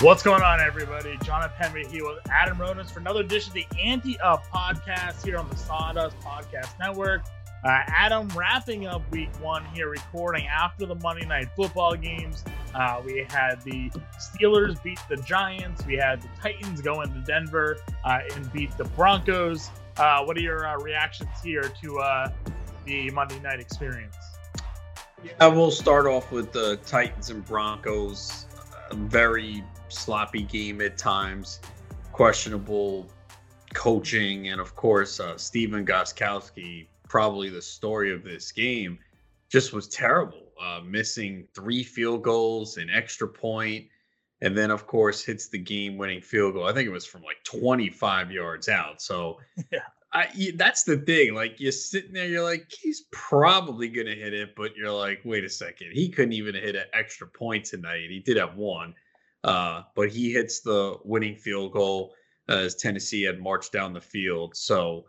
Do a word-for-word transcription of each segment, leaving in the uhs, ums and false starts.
What's going on, everybody? John F. Henry here with Adam Rodas for another edition of the Ante Up Podcast here on the Sawdust Podcast Network. Uh, Adam wrapping up week one here, recording after the Monday night football games. Uh, we had the Steelers beat the Giants. We had the Titans go into Denver uh, and beat the Broncos. Uh, what are your uh, reactions here to uh, the Monday night experience? Yeah, we'll start off with the Titans and Broncos. A very sloppy game at times, questionable coaching, and of course, uh, Steven Gostkowski, probably the story of this game, just was terrible, uh, missing three field goals, an extra point, and then, of course, hits the game-winning field goal. I think it was from like twenty-five yards out. So yeah. I, that's the thing. Like, you're sitting there, you're like, he's probably going to hit it, but you're like, wait a second. He couldn't even hit an extra point tonight. He did have one, uh, but he hits the winning field goal uh, as Tennessee had marched down the field. So,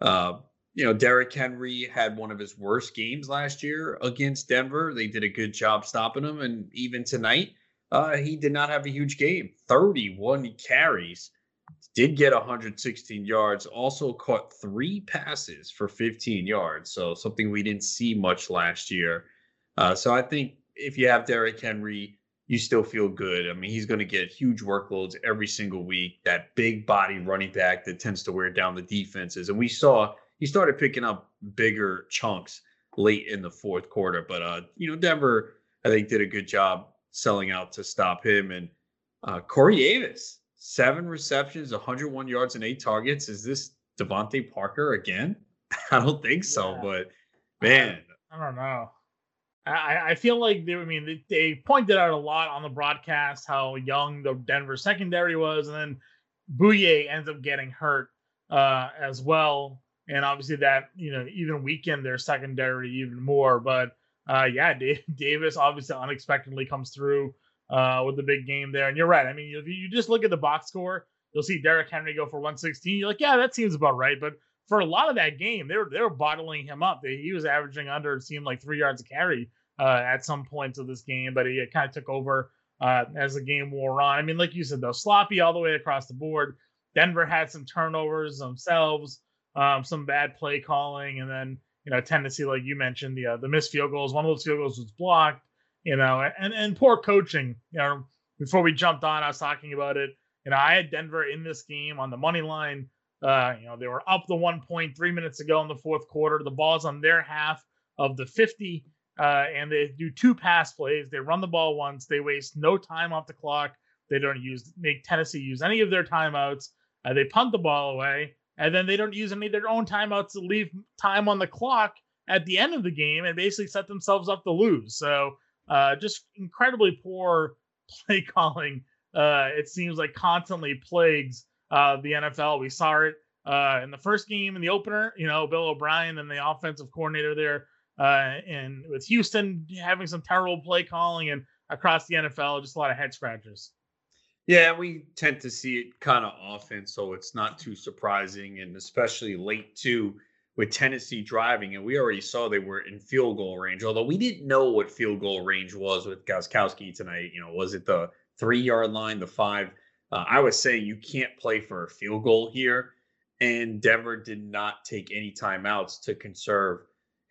uh, you know, Derrick Henry had one of his worst games last year against Denver. They did a good job stopping him. And even tonight, uh, he did not have a huge game. thirty-one carries. Did get one hundred sixteen yards, also caught three passes for fifteen yards. So something we didn't see much last year. Uh, so I think if you have Derrick Henry, you still feel good. I mean, he's going to get huge workloads every single week. That big body running back that tends to wear down the defenses. And we saw he started picking up bigger chunks late in the fourth quarter. But, uh, you know, Denver, I think, did a good job selling out to stop him. And uh, Corey Avis. Seven receptions, one hundred one yards, and eight targets. Is this Devontae Parker again? I don't think so, yeah. But man. I, I don't know. I, I feel like, they, I mean, they, they pointed out a lot on the broadcast how young the Denver secondary was, and then Bouye ends up getting hurt uh, as well. And obviously that, you know, even weakened their secondary even more. But uh, yeah, Dave, Davis obviously unexpectedly comes through uh with the big game there. And you're right. I mean, if you just look at the box score, you'll see Derrick Henry go for one sixteen. You're like, yeah, that seems about right. But for a lot of that game, they were they were bottling him up. He was averaging under, it seemed like, three yards a carry uh at some points of this game. But he kind of took over uh as the game wore on. I mean, like you said, though, sloppy all the way across the board. Denver had some turnovers themselves, um, some bad play calling. And then, you know, Tennessee, like you mentioned, the, uh, the missed field goals. One of those field goals was blocked. You know, and, and poor coaching. You know, before we jumped on, I was talking about it. You know, I had Denver in this game on the money line. Uh, you know, they were up the one point three minutes ago in the fourth quarter. The ball's on their half of the fifty, uh, and they do two pass plays. They run the ball once. They waste no time off the clock. They don't use make Tennessee use any of their timeouts. Uh, they punt the ball away, and then they don't use any of their own timeouts to leave time on the clock at the end of the game and basically set themselves up to lose. So. Uh, just incredibly poor play calling. Uh, it seems like constantly plagues uh, the N F L. We saw it uh, in the first game in the opener. You know, Bill O'Brien and the offensive coordinator there, uh, and with Houston having some terrible play calling, and across the N F L, just a lot of head scratchers. Yeah, we tend to see it kind of often, so it's not too surprising, and especially late too. With Tennessee driving, and we already saw they were in field goal range, although we didn't know what field goal range was with Gostkowski tonight. You know, was it the three-yard line, the five? Uh, I was saying you can't play for a field goal here, and Denver did not take any timeouts to conserve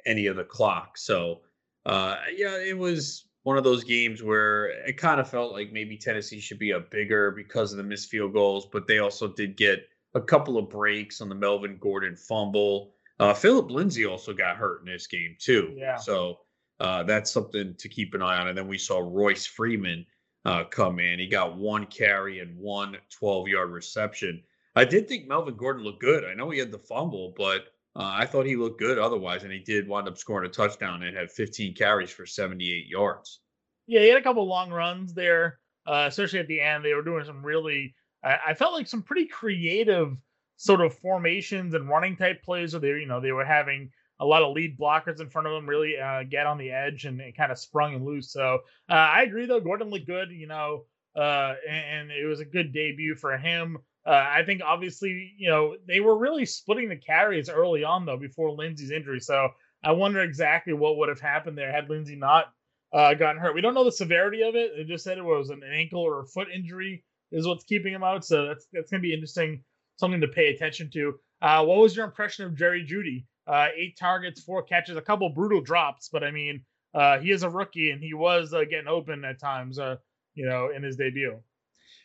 any of the clock. So, uh, yeah, it was one of those games where it kind of felt like maybe Tennessee should be a bigger because of the missed field goals, but they also did get a couple of breaks on the Melvin Gordon fumble. Uh, Phillip Lindsay also got hurt in this game, too. Yeah. So uh, that's something to keep an eye on. And then we saw Royce Freeman uh, come in. He got one carry and one twelve-yard reception. I did think Melvin Gordon looked good. I know he had the fumble, but uh, I thought he looked good otherwise. And he did wind up scoring a touchdown and had fifteen carries for seventy-eight yards. Yeah, he had a couple long runs there, uh, especially at the end. They were doing some really, I, I felt like some pretty creative sort of formations and running type plays where they, you know, they were having a lot of lead blockers in front of them really uh, get on the edge and, and kind of sprung and loose. So uh, I agree, though. Gordon looked good, you know, uh, and, and it was a good debut for him. Uh, I think, obviously, you know, they were really splitting the carries early on, though, before Lindsey's injury. So I wonder exactly what would have happened there had Lindsey not uh, gotten hurt. We don't know the severity of it. They just said it was an ankle or a foot injury is what's keeping him out. So that's that's going to be interesting, something to pay attention to. Uh, what was your impression of Jerry Jeudy? Uh, eight targets, four catches, a couple brutal drops. But, I mean, uh, he is a rookie, and he was uh, getting open at times, uh, you know, in his debut.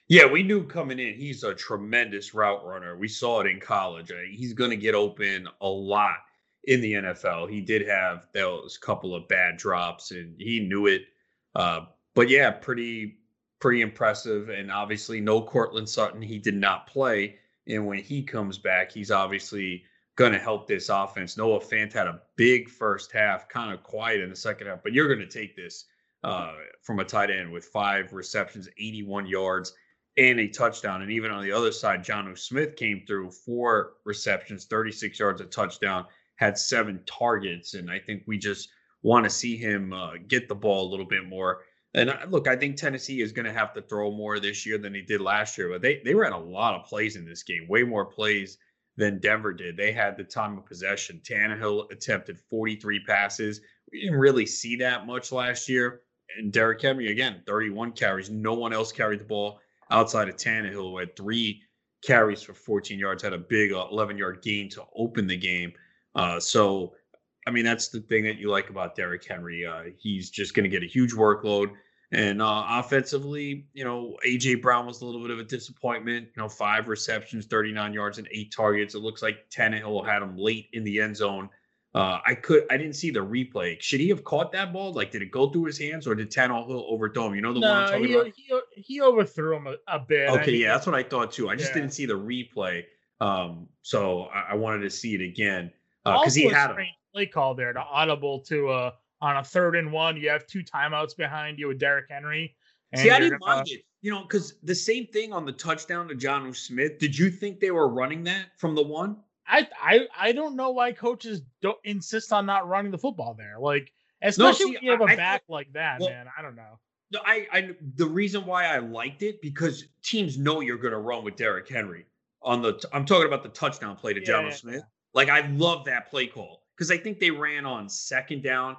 Yeah, we knew coming in he's a tremendous route runner. We saw it in college. He's going to get open a lot in the N F L. He did have those couple of bad drops, and he knew it. Uh, but, yeah, pretty pretty impressive. And, obviously, no Courtland Sutton. He did not play. And when he comes back, he's obviously going to help this offense. Noah Fant had a big first half, kind of quiet in the second half. But you're going to take this uh, from a tight end with five receptions, eighty-one yards. And a touchdown. And even on the other side, Jonnu Smith came through, four receptions, thirty-six yards, a touchdown, had seven targets. And I think we just want to see him uh, get the ball a little bit more. And I, look, I think Tennessee is going to have to throw more this year than they did last year. But they, they ran a lot of plays in this game, way more plays than Denver did. They had the time of possession. Tannehill attempted forty-three passes. We didn't really see that much last year. And Derrick Henry, again, thirty-one carries. No one else carried the ball outside of Tannehill, who had three carries for fourteen yards, had a big eleven-yard gain to open the game. Uh, so, I mean, that's the thing that you like about Derrick Henry. Uh, he's just going to get a huge workload. And uh, offensively, you know, A J. Brown was a little bit of a disappointment. You know, five receptions, thirty-nine yards, and eight targets. It looks like Tannehill had him late in the end zone. Uh, I could, I didn't see the replay. Should he have caught that ball? Like, did it go through his hands, or did Tannehill overthrow him? You know the no, one I'm talking he, about? He, he overthrew him a, a bit. Okay, I mean, yeah, that's what I thought, too. I just yeah. didn't see the replay, um, so I, I wanted to see it again. Because uh, he had a strange play call there to audible to uh, on a third and one. You have two timeouts behind you with Derrick Henry. And see, I didn't gonna... mind it. You know, because the same thing on the touchdown to Jonnu Smith, did you think they were running that from the one? I, I I don't know why coaches don't insist on not running the football there. Like, especially no, see, when you have a I, back I, like that, well, man. I don't know. No, I, I the reason why I liked it, because teams know you're going to run with Derrick Henry on the. I'm talking about the touchdown play to yeah, Jonnu yeah, Smith. Yeah. Like, I love that play call because I think they ran on second down.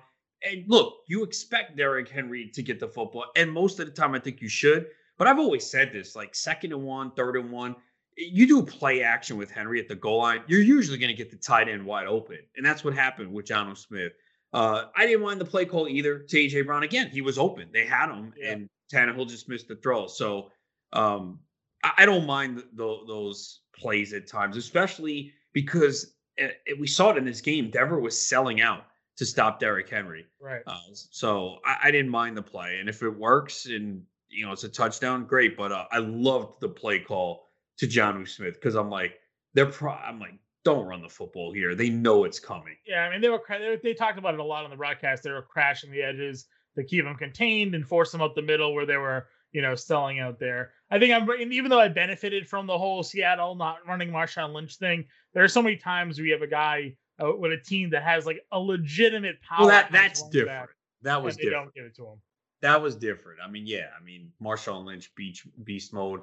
And look, you expect Derrick Henry to get the football, and most of the time I think you should. But I've always said this, like second and one, third and one. You do play action with Henry at the goal line, you're usually going to get the tight end wide open. And that's what happened with Jonnu Smith. Uh, I didn't mind the play call either to A J. Brown. Again, he was open. They had him, yeah. and Tannehill just missed the throw. So um, I, I don't mind the, the, those plays at times, especially because it, it, we saw it in this game. Denver was selling out to stop Derrick Henry. Right. Uh, so I, I didn't mind the play. And if it works and, you know, it's a touchdown, great. But uh, I loved the play call to Jonnu Smith, because I'm like, they're pro- I'm like, don't run the football here. They know it's coming. Yeah, I mean, they were they, they talked about it a lot on the broadcast. They were crashing the edges to keep them contained and force them up the middle where they were, you know, selling out there. I think I'm even though I benefited from the whole Seattle not running Marshawn Lynch thing, there are so many times we have a guy uh, with a team that has like a legitimate power. Well, that that's different. Back, that was different. They don't give it to him. That was different. I mean, yeah, I mean, Marshawn Lynch beach beast mode.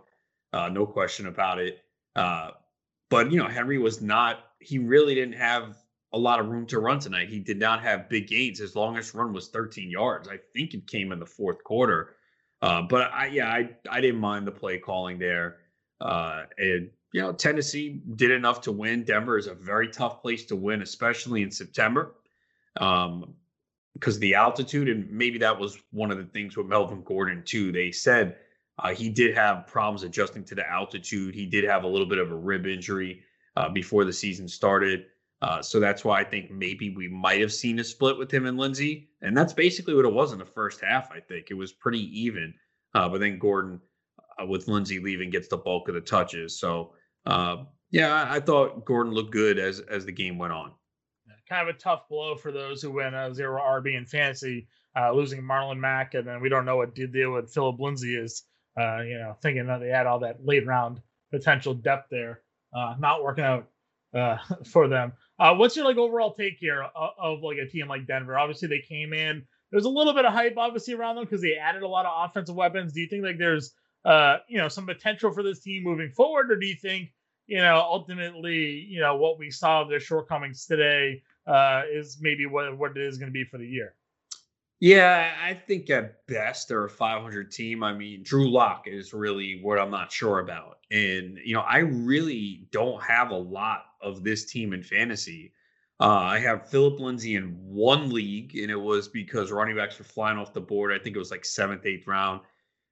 Uh, no question about it. Uh, but, you know, Henry was not – he really didn't have a lot of room to run tonight. He did not have big gains. His longest run was thirteen yards. I think it came in the fourth quarter. Uh, but, I yeah, I, I didn't mind the play calling there. Uh, and, you know, Tennessee did enough to win. Denver is a very tough place to win, especially in September, um, because the altitude. And maybe that was one of the things with Melvin Gordon, too. They said – Uh, he did have problems adjusting to the altitude. He did have a little bit of a rib injury uh, before the season started. Uh, so that's why I think maybe we might have seen a split with him and Lindsay. And that's basically what it was in the first half, I think. It was pretty even. Uh, but then Gordon, uh, with Lindsay leaving, gets the bulk of the touches. So, uh, yeah, I, I thought Gordon looked good as as the game went on. Kind of a tough blow for those who went uh, zero R B in fantasy, uh, losing Marlon Mack. And then we don't know what the deal with Phillip Lindsay is. Uh, you know, thinking that they had all that late round potential depth there, uh, not working out uh, for them. Uh, what's your like overall take here of, of like a team like Denver? Obviously, they came in. There's a little bit of hype, obviously, around them because they added a lot of offensive weapons. Do you think like there's, uh, you know, some potential for this team moving forward, or do you think, you know, ultimately, you know, what we saw of their shortcomings today uh, is maybe what what it is going to be for the year? Yeah, I think at best they're a five hundred team. I mean, Drew Lock is really what I'm not sure about. And, you know, I really don't have a lot of this team in fantasy. Uh, I have Phillip Lindsay in one league, and it was because running backs were flying off the board. I think it was like seventh, eighth round.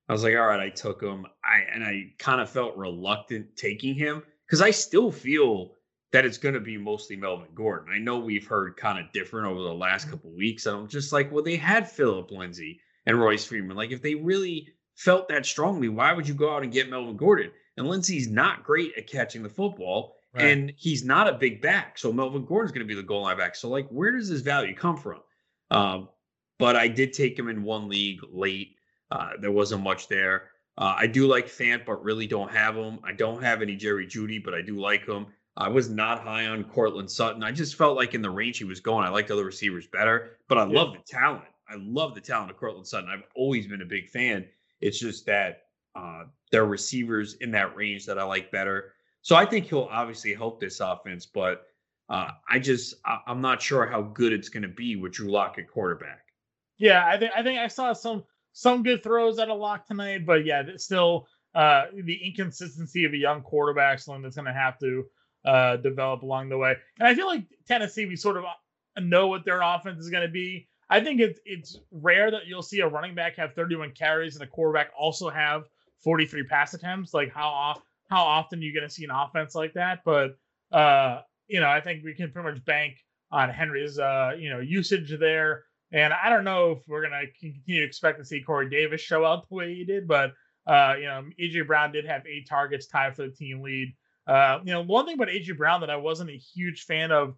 I was like, all right, I took him. I and I kind of felt reluctant taking him because I still feel that it's going to be mostly Melvin Gordon. I know we've heard kind of different over the last couple of weeks. And I'm just like, well, they had Phillip Lindsay and Royce Freeman. Like, if they really felt that strongly, why would you go out and get Melvin Gordon? And Lindsay's not great at catching the football, right, and he's not a big back. So Melvin Gordon's going to be the goal line back. So, like, where does this value come from? Um, but I did take him in one league late. Uh, there wasn't much there. Uh, I do like Fant, but really don't have him. I don't have any Jerry Jeudy, but I do like him. I was not high on Courtland Sutton. I just felt like in the range he was going, I liked other receivers better, but I yeah. love the talent. I love the talent of Courtland Sutton. I've always been a big fan. It's just that uh, there are receivers in that range that I like better. So I think he'll obviously help this offense, but uh, I just, I- I'm not sure how good it's going to be with Drew Lock at quarterback. Yeah, I think I think I saw some some good throws out of Lock tonight, but yeah, still uh, the inconsistency of a young quarterback, something that's going to have to Uh, develop along the way. And I feel like Tennessee, we sort of know what their offense is going to be. I think it's, it's rare that you'll see a running back have thirty-one carries and a quarterback also have forty-three pass attempts. Like how off, how often are you going to see an offense like that? But, uh, you know, I think we can pretty much bank on Henry's, uh, you know, usage there. And I don't know if we're going to continue to expect to see Corey Davis show out the way he did, but, uh, you know, A J. Brown did have eight targets, tied for the team lead. Uh, you know, one thing about A J. Brown that I wasn't a huge fan of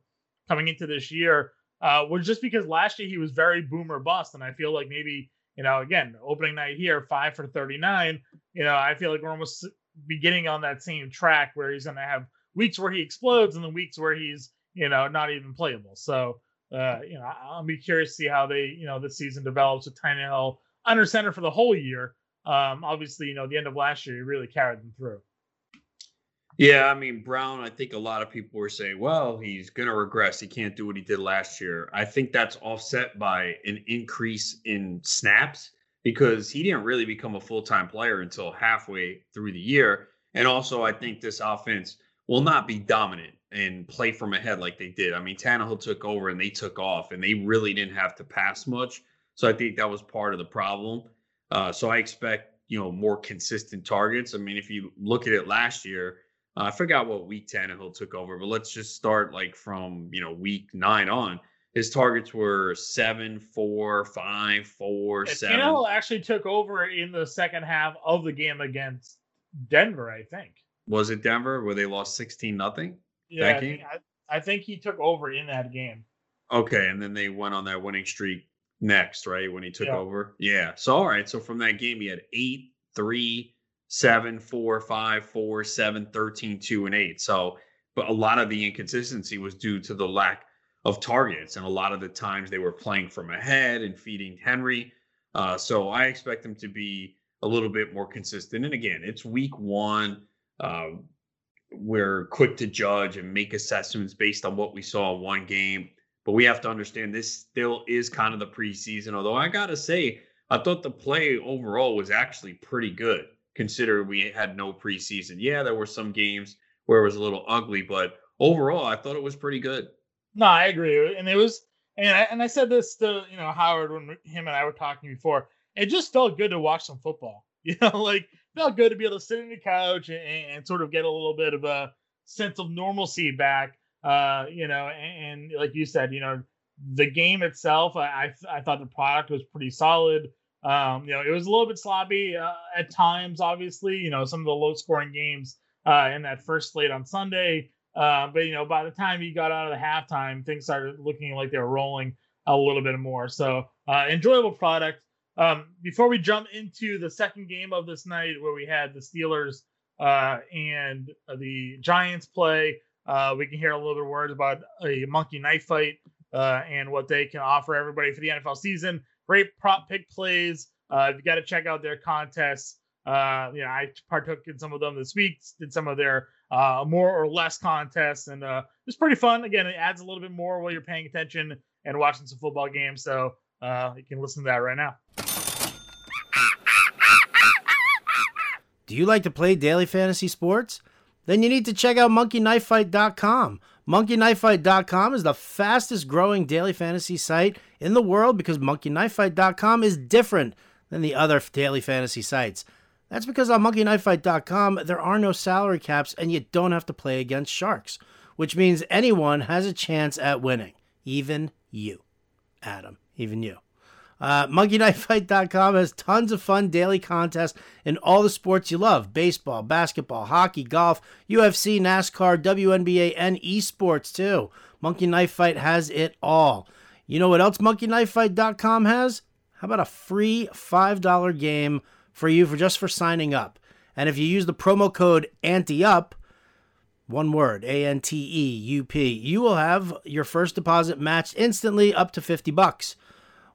coming into this year uh, was just because last year he was very boom or bust. And I feel like maybe, you know, again, opening night here, five for thirty-nine, you know, I feel like we're almost beginning on that same track where he's going to have weeks where he explodes and then weeks where he's, you know, not even playable. So, uh, you know, I'll be curious to see how they, you know, this season develops with Tannehill under center for the whole year. Um, obviously, you know, the end of last year, he really carried them through. Yeah, I mean, Brown, I think a lot of people were saying, well, he's going to regress. He can't do what he did last year. I think that's offset by an increase in snaps because he didn't really become a full-time player until halfway through the year. And also, I think this offense will not be dominant and play from ahead like they did. I mean, Tannehill took over and they took off, and they really didn't have to pass much. So I think that was part of the problem. Uh, so I expect, you know, more consistent targets. I mean, if you look at it last year, Uh, I forgot what week Tannehill took over, but let's just start like from, you know, week nine on. His targets were seven, four, five, four, seven. Tannehill actually took over in the second half of the game against Denver, I think. Was it Denver where they lost sixteen nothing? Yeah, that game? I, think, I, I think he took over in that game. Okay, and then they went on that winning streak next, right, when he took yeah. over? Yeah. So, all right, so from that game, he had eight, three, seven, four, five, four, seven, thirteen, two, and eight. So, but a lot of the inconsistency was due to the lack of targets. And a lot of the times they were playing from ahead and feeding Henry. Uh, so I expect them to be a little bit more consistent. And again, it's week one. Uh, we're quick to judge and make assessments based on what we saw in one game. But we have to understand this still is kind of the preseason. Although I got to say, I thought the play overall was actually pretty good. Consider we had no preseason. Yeah, there were some games where it was a little ugly, but overall, I thought it was pretty good. No, I agree. And it was, and I, and I said this to, you know, Howard when him and I were talking before, it just felt good to watch some football. You know, like, felt good to be able to sit on the couch and, and sort of get a little bit of a sense of normalcy back. Uh, you know, and, and like you said, you know, the game itself, I, I, I thought the product was pretty solid. Um, you know, it was a little bit sloppy uh, at times, obviously, you know, some of the low scoring games uh, in that first slate on Sunday. Uh, but, you know, by the time you got out of the halftime, things started looking like they were rolling a little bit more. So uh, enjoyable product. Um, before we jump into the second game of this night where we had the Steelers uh, and the Giants play, uh, we can hear a little bit of words about a monkey knife fight uh, and what they can offer everybody for the N F L season. Great prop pick plays. Uh, you got to check out their contests. Uh, you know, I partook in some of them this week, did some of their uh, more or less contests, and uh, it's pretty fun. Again, it adds a little bit more while you're paying attention and watching some football games. So Uh, you can listen to that right now. Do you like to play daily fantasy sports? Then you need to check out Monkey Knife Fight dot com. Monkey Knife Fight dot com is the fastest growing daily fantasy site in the world because Monkey Knife Fight dot com is different than the other daily fantasy sites. That's because on Monkey Knife Fight dot com, there are no salary caps and you don't have to play against sharks, which means anyone has a chance at winning. Even you, Adam. Even you. Uh, Monkey Knife Fight dot com has tons of fun daily contests in all the sports you love. Baseball, basketball, hockey, golf, U F C, NASCAR, W N B A, and esports too. Monkey Knife Fight has it all. You know what else Monkey Knife Fight dot com has? How about a free five dollar game for you for just for signing up? And if you use the promo code Ante Up, one word, A N T E U P, you will have your first deposit matched instantly up to fifty bucks.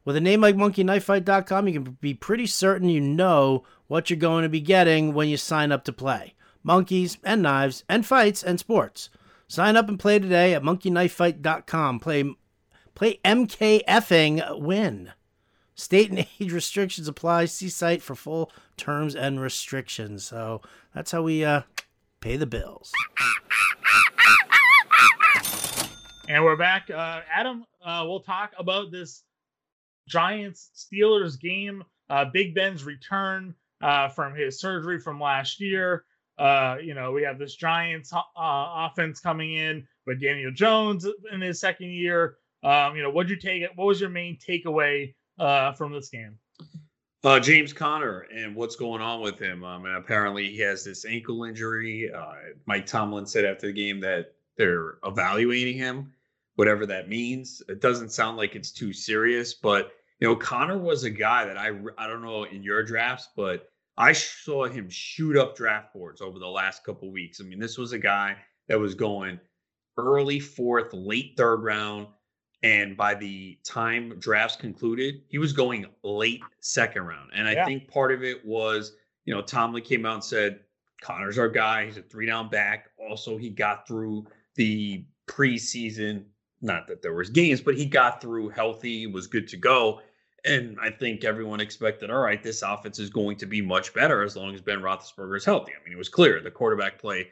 With a name like Monkey Knife Fight dot com, you can be pretty certain you know what you're going to be getting when you sign up to play. Monkeys and knives and fights and sports. Sign up and play today at Monkey Knife Fight dot com. Play, play M K F-ing win. State and age restrictions apply. See site for full terms and restrictions. So that's how we uh, pay the bills. And we're back. Uh, Adam, uh, we'll talk about this Giants-Steelers game, uh, Big Ben's return uh, from his surgery from last year. Uh, you know, we have this Giants uh, offense coming in with Daniel Jones in his second year. Um, you know, what'd you take? What was your main takeaway uh, from this game? Uh, James Conner and what's going on with him. Um, and apparently he has this ankle injury. Uh, Mike Tomlin said after the game that they're evaluating him, whatever that means. It doesn't sound like it's too serious, but you know, Connor was a guy that I, I don't know in your drafts, but I saw him shoot up draft boards over the last couple of weeks. I mean, this was a guy that was going early fourth, late third round. And by the time drafts concluded, he was going late second round. And I yeah. think part of it was, you know, Tomlin came out and said, Connor's our guy. He's a three down back. Also, he got through the preseason. Not that there was games, but he got through healthy, was good to go. And I think everyone expected, all right, this offense is going to be much better as long as Ben Roethlisberger is healthy. I mean, it was clear the quarterback play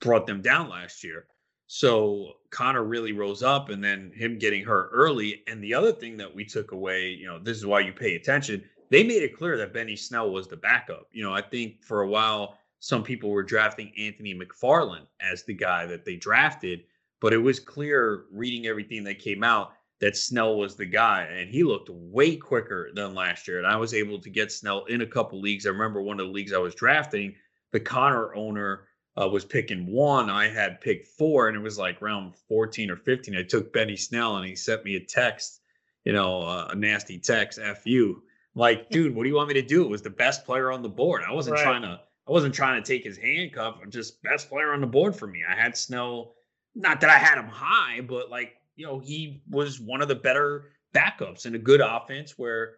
brought them down last year. So Connor really rose up, and then him getting hurt early. And the other thing that we took away, you know, this is why you pay attention. They made it clear that Benny Snell was the backup. You know, I think for a while, some people were drafting Anthony McFarland as the guy that they drafted. But it was clear reading everything that came out that Snell was the guy, and he looked way quicker than last year. And I was able to get Snell in a couple leagues. I remember one of the leagues I was drafting, the Connor owner uh, was picking one. I had picked four, and it was like round fourteen or fifteen. I took Benny Snell, and he sent me a text, you know, uh, a nasty text, F you. Like, dude, what do you want me to do? It was the best player on the board. I wasn't right. trying to, I wasn't trying to take his handcuff. I'm just best player on the board for me. I had Snell. Not that I had him high, but like, you know, he was one of the better backups in a good offense where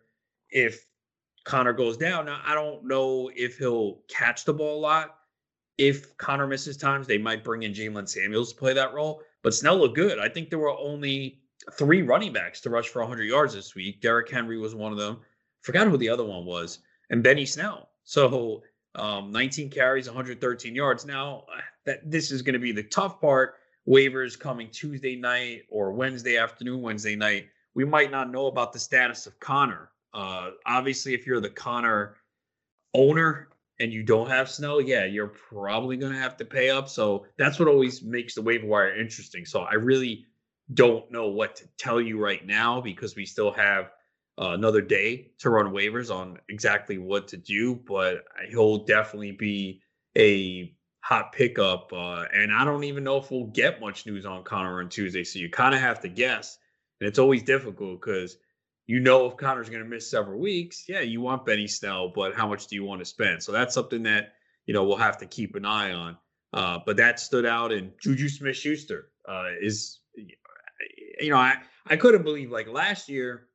if Connor goes down, now I don't know if he'll catch the ball a lot. If Connor misses times, they might bring in Jalen Samuels to play that role. But Snell looked good. I think there were only three running backs to rush for one hundred yards this week. Derrick Henry was one of them. Forgot who the other one was. And Benny Snell. So um, nineteen carries, one hundred thirteen yards. Now, that this is going to be the tough part. Waivers coming Tuesday night or Wednesday afternoon, Wednesday night, we might not know about the status of Connor. Uh, obviously, if you're the Connor owner and you don't have Snell, yeah, you're probably going to have to pay up. So that's what always makes the waiver wire interesting. So I really don't know what to tell you right now because we still have uh, another day to run waivers on exactly what to do, but he'll definitely be a hot pickup, uh, and I don't even know if we'll get much news on Connor on Tuesday, so you kind of have to guess, and it's always difficult because you know if Connor's going to miss several weeks, yeah, you want Benny Snell, but how much do you want to spend? So that's something that, you know, we'll have to keep an eye on, uh, but that stood out, and Juju Smith-Schuster uh, is, you know, I, I couldn't believe, like, last year,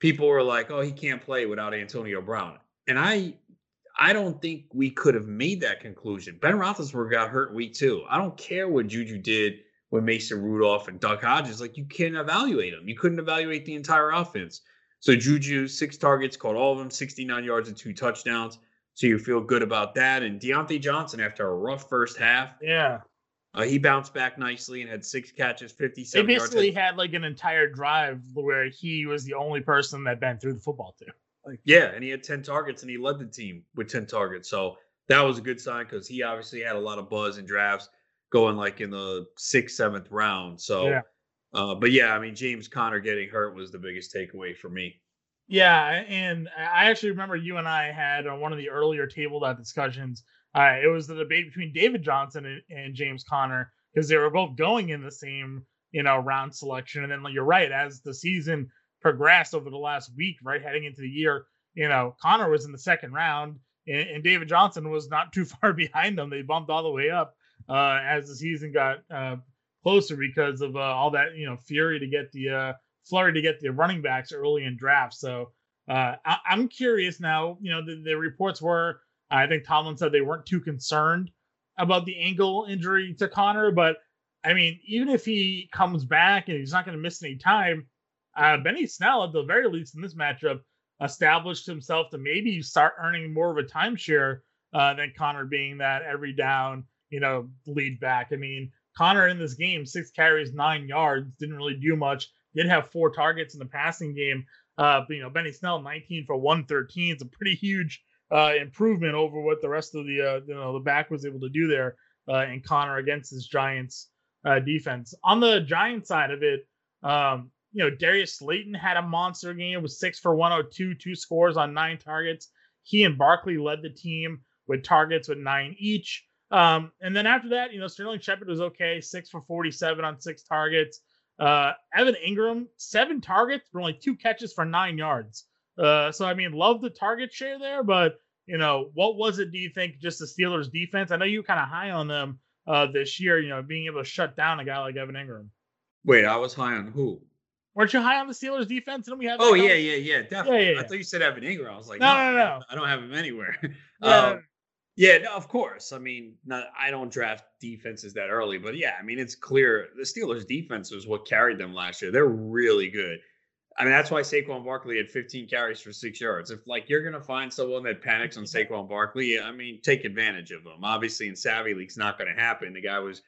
people were like, oh, he can't play without Antonio Brown, and I I don't think we could have made that conclusion. Ben Roethlisberger got hurt week two. I don't care what Juju did with Mason Rudolph and Duck Hodges. Like, you can't evaluate him. You couldn't evaluate the entire offense. So Juju, six targets, caught all of them, sixty-nine yards and two touchdowns. So you feel good about that. And Deontay Johnson, after a rough first half. Yeah. Uh, he bounced back nicely and had six catches, fifty-seven yards. They basically yards. had like an entire drive where he was the only person that Ben threw the football to. Like, yeah, and he had ten targets, and he led the team with ten targets. So that was a good sign because he obviously had a lot of buzz in drafts going like in the sixth, seventh round. So, yeah. Uh, but, yeah, I mean, James Conner getting hurt was the biggest takeaway for me. Yeah, and I actually remember you and I had on one of the earlier Tabletop discussions, Uh, it was the debate between David Johnson and, and James Conner because they were both going in the same, you know, round selection. And then like, you're right, as the season progressed over the last week, right, heading into the year, you know, Conner was in the second round and, and David Johnson was not too far behind them. They bumped all the way up uh, as the season got uh, closer because of uh, all that, you know, fury to get the uh, flurry to get the running backs early in draft. So uh, I, I'm curious now, you know, the, the reports were, I think Tomlin said they weren't too concerned about the ankle injury to Conner, but I mean, even if he comes back and he's not going to miss any time, uh, Benny Snell, at the very least in this matchup, established himself to maybe start earning more of a timeshare uh, than Conner being that every down, you know, lead back. I mean, Conner in this game, six carries, nine yards, didn't really do much. Did have four targets in the passing game. Uh, but, you know, Benny Snell, nineteen for one thirteen. It's a pretty huge Uh, improvement over what the rest of the uh, you know the back was able to do there, uh, and Conner against his Giants uh, defense. On the Giants side of it, um, you know Darius Slayton had a monster game with six for one oh two, two scores on nine targets. He and Barkley led the team with targets with nine each. Um, and then after that, you know Sterling Shepard was okay, six for forty-seven on six targets. Uh, Evan Ingram, seven targets, but only two catches for nine yards. Uh, so, I mean, love the target share there, but, you know, what was it, do you think, just the Steelers' defense? I know you were kind of high on them uh, this year, you know, being able to shut down a guy like Evan Ingram. Wait, I was high on who? Weren't you high on the Steelers' defense? And we have Oh, yeah, yeah, yeah, definitely. Yeah, yeah, yeah. I thought you said Evan Ingram. I was like, no, no, no. no. I don't have him anywhere. Yeah, um, yeah no, of course. I mean, not, I don't draft defenses that early, but, yeah, I mean, it's clear the Steelers' defense was what carried them last year. They're really good. I mean, that's why Saquon Barkley had fifteen carries for six yards. If, like, you're going to find someone that panics on Saquon Barkley, I mean, take advantage of them. Obviously, in Savvy League's not going to happen. The guy was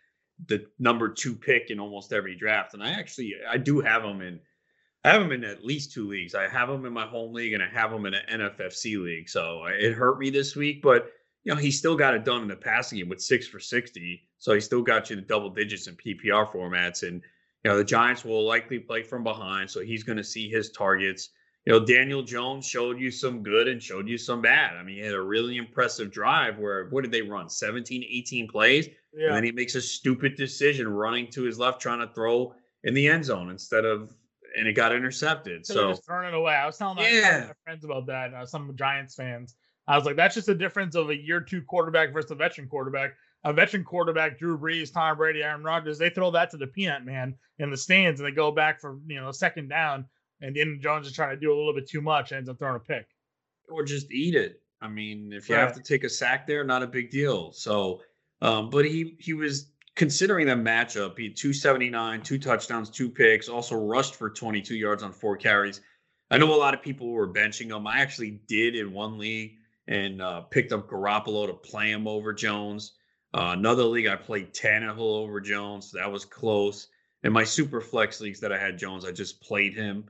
the number two pick in almost every draft. And I actually – I do have him in – I have him in at least two leagues. I have him in my home league, and I have him in an N F F C league. So it hurt me this week. But, you know, he still got it done in the passing game with six for sixty. So he still got you the double digits in P P R formats. And – You know, the Giants will likely play from behind, so he's going to see his targets. You know, Daniel Jones showed you some good and showed you some bad. I mean, he had a really impressive drive where, what did they run, seventeen, eighteen plays? Yeah. And then he makes a stupid decision running to his left, trying to throw in the end zone instead of – and it got intercepted. So, so just turn it away. I was telling my yeah. friends about that, uh, some Giants fans. I was like, that's just the difference of a year two quarterback versus a veteran quarterback. A veteran quarterback, Drew Brees, Tom Brady, Aaron Rodgers, they throw that to the peanut man in the stands, and they go back for, you know, second down, and Daniel Jones is trying to do a little bit too much and ends up throwing a pick. Or just eat it. I mean, if you right. have to take a sack there, not a big deal. So, um, but he he was considering that matchup. He had two seventy-nine, two touchdowns, two picks, also rushed for twenty-two yards on four carries. I know a lot of people were benching him. I actually did in one league and uh, picked up Garoppolo to play him over Jones. Uh, another league, I played Tannehill over Jones. So that was close. In my super flex leagues that I had Jones, I just played him.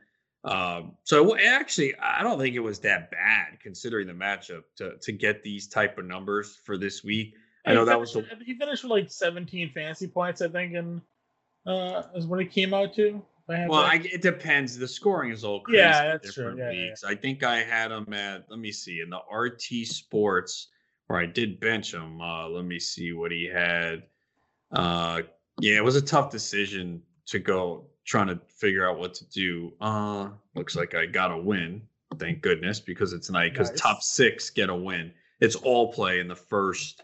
Um, so actually, I don't think it was that bad considering the matchup to to get these type of numbers for this week. I know that was. The, he finished with like seventeen fantasy points, I think, and uh, is what it came out to. I well, I, it depends. The scoring is all crazy. Yeah, that's true. Yeah, yeah. I think I had him at. Let me see in the R T Sports. Or I did bench him. Uh, let me see what he had. Uh, yeah, it was a tough decision to go trying to figure out what to do. Uh, looks like I got a win. Thank goodness, because it's nice. Because nice. Top six get a win. It's all play in the first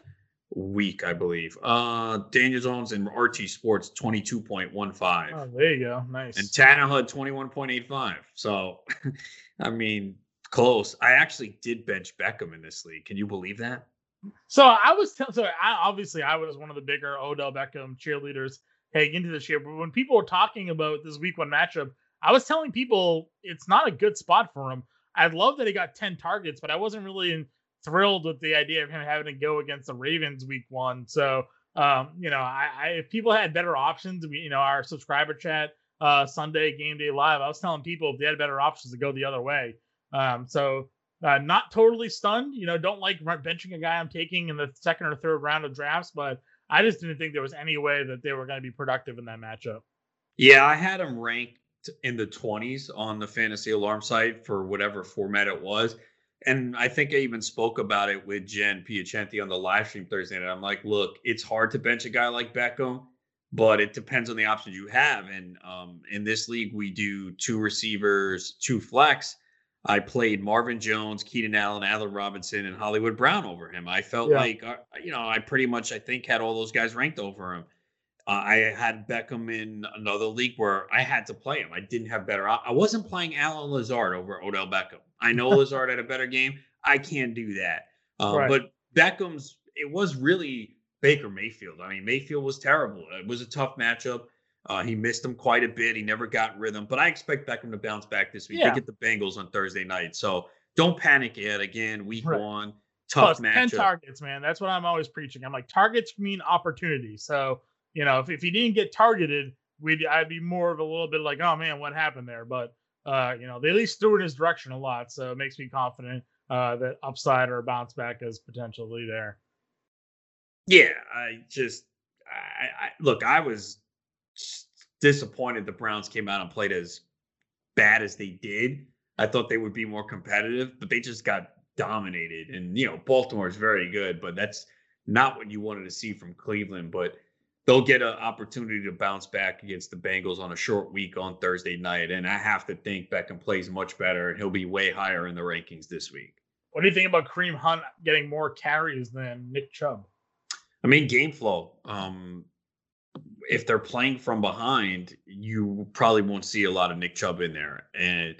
week, I believe. Uh, Daniel Jones and R T Sports, twenty-two point one five. Oh, there you go. Nice. And Tannehill, twenty-one point eight five. So, I mean, close. I actually did bench Beckham in this league. Can you believe that? So I was t- so I, obviously I was one of the bigger Odell Beckham cheerleaders heading into this year. But when people were talking about this week one matchup, I was telling people it's not a good spot for him. I love that he got ten targets, but I wasn't really thrilled with the idea of him having to go against the Ravens week one. So, um, you know, I, I if people had better options, we, you know, our subscriber chat uh, Sunday Game Day Live, I was telling people if they had better options to go the other way. Um, so uh, not totally stunned, you know, don't like benching a guy I'm taking in the second or third round of drafts, but I just didn't think there was any way that they were going to be productive in that matchup. Yeah, I had him ranked in the twenties on the Fantasy Alarm site for whatever format it was. And I think I even spoke about it with Jen Piacenti on the live stream Thursday night. I'm like, look, it's hard to bench a guy like Beckham, but it depends on the options you have. And um, in this league, we do two receivers, two flex. I played Marvin Jones, Keenan Allen, Allen Robinson, and Hollywood Brown over him. I felt yeah. like, you know, I pretty much, I think, had all those guys ranked over him. Uh, I had Beckham in another league where I had to play him. I didn't have better. Op- I wasn't playing Allen Lazard over Odell Beckham. I know Lazard had a better game. I can't do that. Um, right. But Beckham's, it was really Baker Mayfield. I mean, Mayfield was terrible. It was a tough matchup. Uh, he missed him quite a bit. He never got rhythm. But I expect Beckham to bounce back this week. Yeah. They get the Bengals on Thursday night. So don't panic yet. Again, week right. one, tough Plus, matchup. ten targets, man. That's what I'm always preaching. I'm like, targets mean opportunity. So, you know, if, if he didn't get targeted, we'd I'd be more of a little bit like, oh, man, what happened there? But, uh, you know, they at least threw in his direction a lot. So it makes me confident uh, that upside or bounce back is potentially there. Yeah, I just I, I, look, I was disappointed the Browns came out and played as bad as they did. I thought they would be more competitive, but they just got dominated. And, you know, Baltimore is very good, but that's not what you wanted to see from Cleveland. But they'll get an opportunity to bounce back against the Bengals on a short week on Thursday night. And I have to think Beckham plays much better, and he'll be way higher in the rankings this week. What do you think about Kareem Hunt getting more carries than Nick Chubb? I mean, game flow. Um, if they're playing from behind, you probably won't see a lot of Nick Chubb in there. And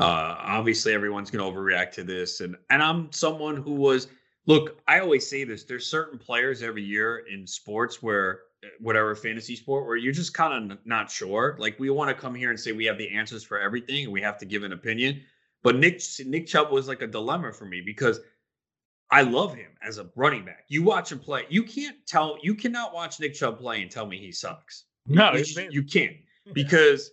uh, obviously everyone's going to overreact to this. And, and I'm someone who was, look, I always say this, there's certain players every year in sports where, whatever fantasy sport, where you're just kind of not sure. Like, we want to come here and say we have the answers for everything and we have to give an opinion. But Nick, Nick Chubb was like a dilemma for me because I love him as a running back. You watch him play. You can't tell, you cannot watch Nick Chubb play and tell me he sucks. No, you, you, you can't, because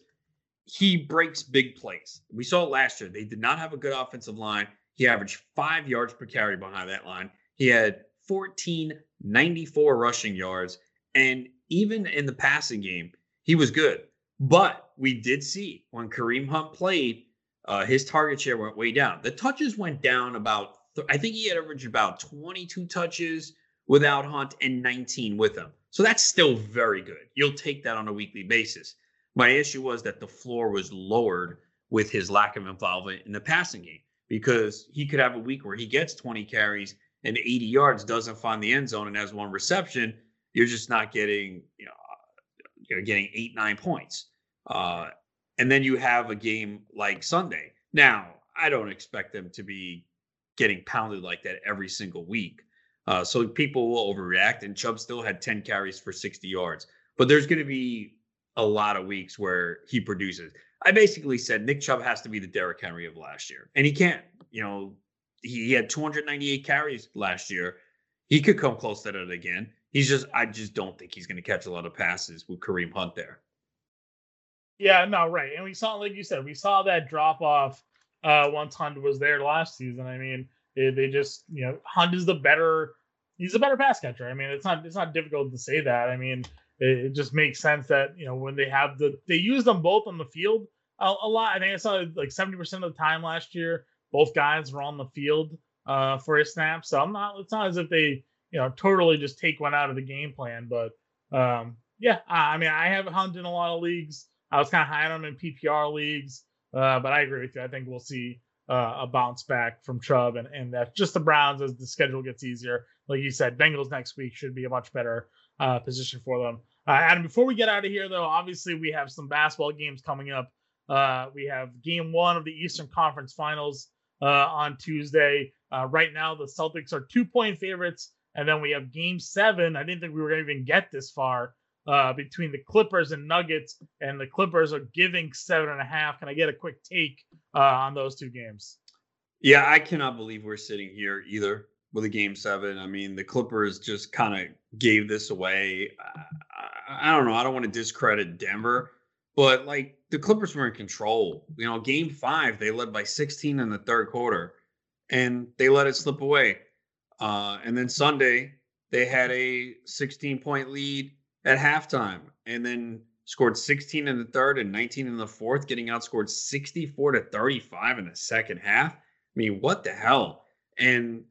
he breaks big plays. We saw last year. They did not have a good offensive line. He averaged five yards per carry behind that line. He had fourteen ninety-four rushing yards. And even in the passing game, he was good. But we did see when Kareem Hunt played, uh, his target share went way down. The touches went down about, th- I think he had averaged about twenty-two touches without Hunt and nineteen with him. So that's still very good. You'll take that on a weekly basis. My issue was that the floor was lowered with his lack of involvement in the passing game, because he could have a week where he gets twenty carries and eighty yards, doesn't find the end zone, and has one reception. You're just not getting, you know, you're getting eight, nine points. Uh, and then you have a game like Sunday. Now, I don't expect them to be getting pounded like that every single week. Uh, so people will overreact, and Chubb still had ten carries for sixty yards. But there's going to be a lot of weeks where he produces. I basically said Nick Chubb has to be the Derrick Henry of last year. And he can't. You know, he had two hundred ninety-eight carries last year. He could come close to that again. He's just, I just don't think he's going to catch a lot of passes with Kareem Hunt there. Yeah, no, right. And we saw, like you said, we saw that drop off uh, once Hunt was there last season. I mean, they, they just, you know, Hunt is the better, he's a better pass catcher. I mean, it's not, it's not difficult to say that. I mean, it, it just makes sense that, you know, when they have the, they use them both on the field a, a lot. I think I saw like seventy percent of the time last year, both guys were on the field uh, for a snap. So I'm not, it's not as if they, you know, totally just take one out of the game plan. But, um, yeah, I mean, I have Hunt in a lot of leagues. I was kind of high on him in P P R leagues, uh, but I agree with you. I think we'll see uh, a bounce back from Chubb, and, and that's just the Browns as the schedule gets easier. Like you said, Bengals next week should be a much better uh, position for them. Uh, Adam, before we get out of here, though, obviously we have some basketball games coming up. Uh, we have game one of the Eastern Conference Finals uh, on Tuesday. Uh, right now, the Celtics are two-point favorites. And then we have game seven. I didn't think we were going to even get this far. uh, between the Clippers and Nuggets, and the Clippers are giving seven and a half. Can I get a quick take uh, on those two games? Yeah, I cannot believe we're sitting here either with a game seven. I mean, the Clippers just kind of gave this away. I, I don't know. I don't want to discredit Denver, but like the Clippers were in control. You know, game five, they led by sixteen in the third quarter, and they let it slip away. Uh, and then Sunday, they had a sixteen-point lead at halftime and then scored sixteen in the third and nineteen in the fourth, getting outscored sixty-four to thirty-five in the second half. I mean, what the hell? And,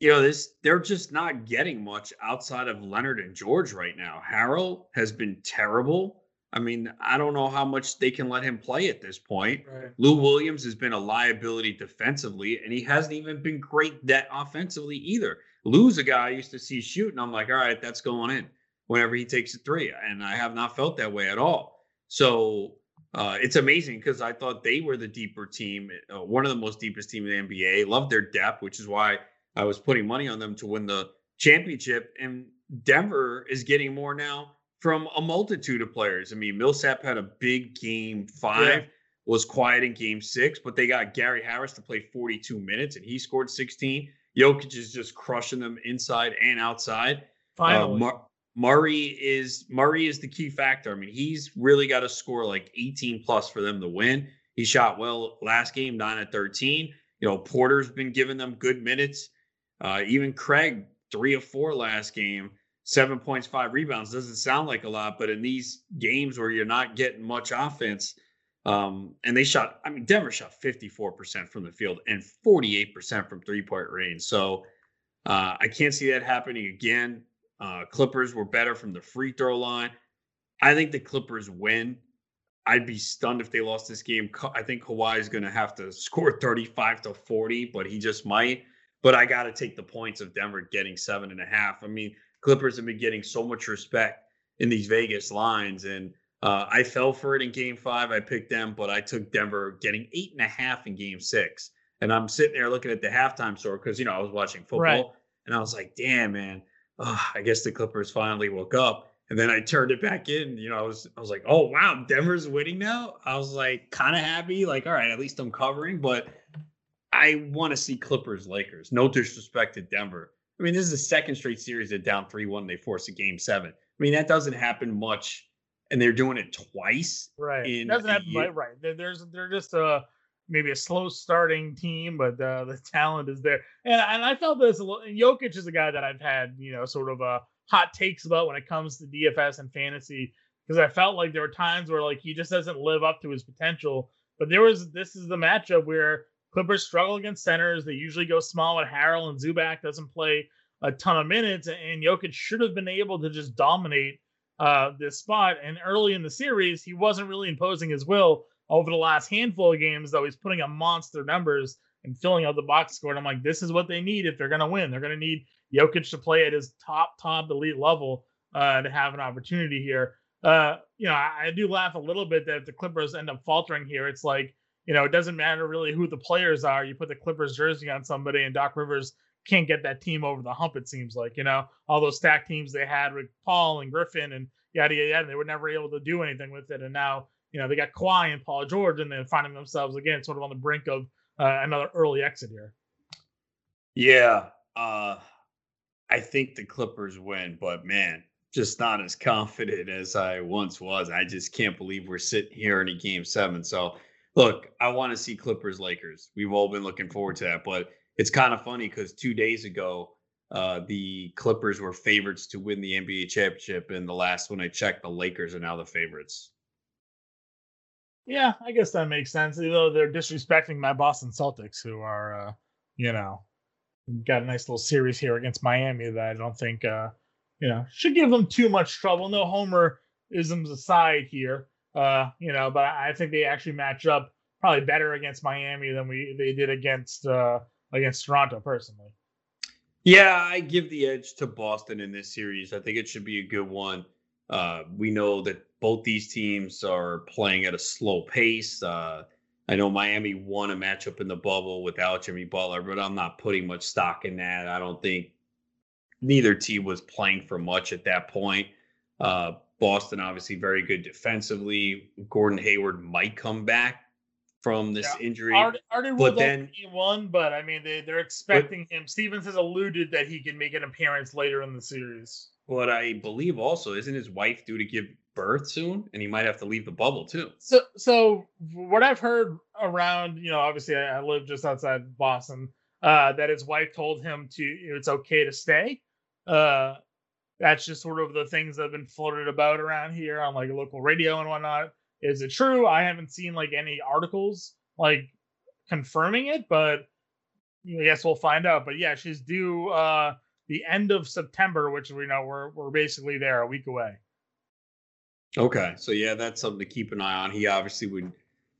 you know, this they're just not getting much outside of Leonard and George right now. Harrell has been terrible. I mean, I don't know how much they can let him play at this point. Right. Lou Williams has been a liability defensively, and he hasn't even been great that offensively either. Lou's a guy I used to see shoot, and I'm like, all right, that's going in whenever he takes a three. And I have not felt that way at all. So uh, it's amazing because I thought they were the deeper team, uh, one of the most deepest team in the N B A. Loved their depth, which is why I was putting money on them to win the championship. And Denver is getting more now from a multitude of players. I mean, Millsap had a big game five, yeah. was quiet in game six, but they got Gary Harris to play forty-two minutes, and he scored sixteen. Jokic is just crushing them inside and outside. Finally. Uh, Mar- Murray is Murray is the key factor. I mean, he's really got to score like eighteen plus for them to win. He shot well last game, nine of thirteen. You know, Porter's been giving them good minutes. Uh, even Craig, three of four last game. Seven points, five rebounds doesn't sound like a lot, but in these games where you're not getting much offense, um, and they shot, I mean, Denver shot fifty-four percent from the field and forty-eight percent from three-point range. So uh, I can't see that happening again. Uh, Clippers were better from the free throw line. I think the Clippers win. I'd be stunned if they lost this game. I think Kawhi is going to have to score thirty-five to forty, but he just might. But I got to take the points of Denver getting seven and a half. I mean, Clippers have been getting so much respect in these Vegas lines, and uh, I fell for it in game five. I picked them, but I took Denver getting eight and a half in game six. And I'm sitting there looking at the halftime score because, you know, I was watching football, right. And I was like, damn, man, oh, I guess the Clippers finally woke up. And then I turned it back in. You know, I was I was like, oh, wow, Denver's winning now? I was like kind of happy, like, all right, at least I'm covering. But I want to see Clippers-Lakers. No disrespect to Denver. I mean, this is the second straight series that down three one, they force a game seven. I mean, that doesn't happen much, and they're doing it twice. Right. It doesn't happen, right. right. There's, they're just a, maybe a slow-starting team, but uh, the talent is there. And, and I felt this a little – and Jokic is a guy that I've had, you know, sort of uh, hot takes about when it comes to D F S and fantasy, because I felt like there were times where, like, he just doesn't live up to his potential. But there was – this is the matchup where – Clippers struggle against centers. They usually go small with Harrell, and Zubac doesn't play a ton of minutes. And Jokic should have been able to just dominate uh, this spot. And early in the series, he wasn't really imposing his will. Over the last handful of games, though, he's putting up monster numbers and filling out the box score. And I'm like, this is what they need if they're going to win. They're going to need Jokic to play at his top, top elite level uh, to have an opportunity here. Uh, you know, I, I do laugh a little bit that if the Clippers end up faltering here, it's like, you know, it doesn't matter really who the players are. You put the Clippers jersey on somebody, and Doc Rivers can't get that team over the hump, it seems like. You know, all those stacked teams they had with Paul and Griffin and yada, yada, yada, they were never able to do anything with it. And now, you know, they got Kawhi and Paul George, and they're finding themselves, again, sort of on the brink of uh, another early exit here. Yeah, uh, I think the Clippers win, but, man, just not as confident as I once was. I just can't believe we're sitting here in a game seven, so – look, I want to see Clippers Lakers. We've all been looking forward to that, but it's kind of funny because two days ago, uh, the Clippers were favorites to win the N B A championship, and the last one I checked, the Lakers are now the favorites. Yeah, I guess that makes sense. You know, they're disrespecting my Boston Celtics, who are, uh, you know, got a nice little series here against Miami that I don't think, uh, you know, should give them too much trouble. No homerisms aside here. Uh, you know, but I think they actually match up probably better against Miami than we they did against uh, against Toronto personally. Yeah, I give the edge to Boston in this series. I think it should be a good one. Uh, we know that both these teams are playing at a slow pace. Uh, I know Miami won a matchup in the bubble without Jimmy Butler, but I'm not putting much stock in that. I don't think neither team was playing for much at that point. Uh, Boston, obviously very good defensively. Gordon Hayward might come back from this yeah. injury. Already, already but then he won, but I mean, they, they're expecting but, him. Stevens has alluded that he can make an appearance later in the series. But I believe also, isn't his wife due to give birth soon? And he might have to leave the bubble too. So, so what I've heard around, you know, obviously I, I live just outside Boston, uh, that his wife told him to, it's okay to stay. Uh, That's just sort of the things that have been floated about around here on like local radio and whatnot. Is it true? I haven't seen like any articles like confirming it, but I guess we'll find out. But yeah, she's due uh, the end of September, which we know we're we're basically there, a week away. Okay, so yeah, that's something to keep an eye on. He obviously would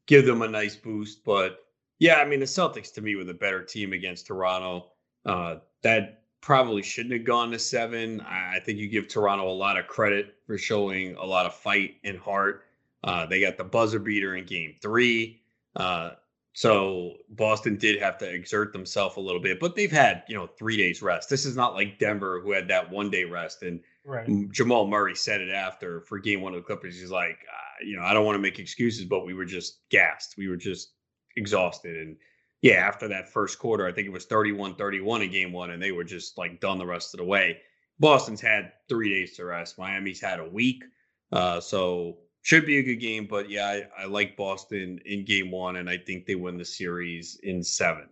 give them a nice boost, but yeah, I mean the Celtics to me were the better team against Toronto. Uh, that. Probably shouldn't have gone to seven. I think you give Toronto a lot of credit for showing a lot of fight and heart. Uh, they got the buzzer beater in game three. Uh, so Boston did have to exert themselves a little bit, but they've had, you know, three days rest. This is not like Denver who had that one day rest. And right. Jamal Murray said it after for game one of the Clippers. He's like, uh, you know, I don't want to make excuses, but we were just gassed. We were just exhausted. And yeah, after that first quarter, I think it was thirty-one thirty-one in game one, and they were just like done the rest of the way. Boston's had three days to rest. Miami's had a week. Uh, so should be a good game. But yeah, I, I like Boston in game one, and I think they win the series in seven.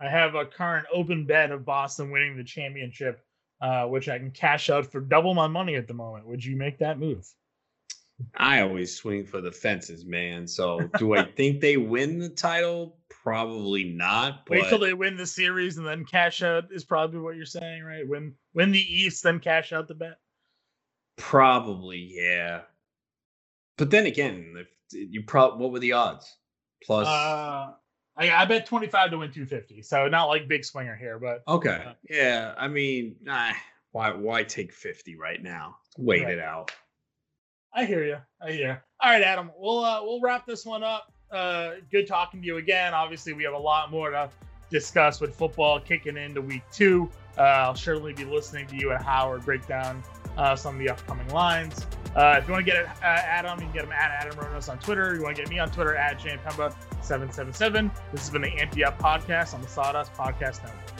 I have a current open bet of Boston winning the championship, uh, which I can cash out for double my money at the moment. Would you make that move? I always swing for the fences, man. So do I think they win the title? Probably not. But wait till they win the series and then cash out is probably what you're saying, right? Win, win the East, then cash out the bet. Probably, yeah. But then again, if you probably what were the odds? Plus, uh, I, I bet twenty-five to win two fifty. So not like big swinger here, but okay, uh, yeah. I mean, nah, why why take fifty right now? Wait right. it out. I hear you. I hear you. All right, Adam. We'll uh, we'll wrap this one up. Uh, good talking to you again. Obviously, we have a lot more to discuss with football kicking into week two. Uh, I'll certainly be listening to you at Howard break down uh, some of the upcoming lines. Uh, if you want to get at Adam, you can get him at Adam Rodas on Twitter. If you want to get me on Twitter at J M Pemba seven seven seven. This has been the Ante Up Podcast on the Sawdust Podcast Network.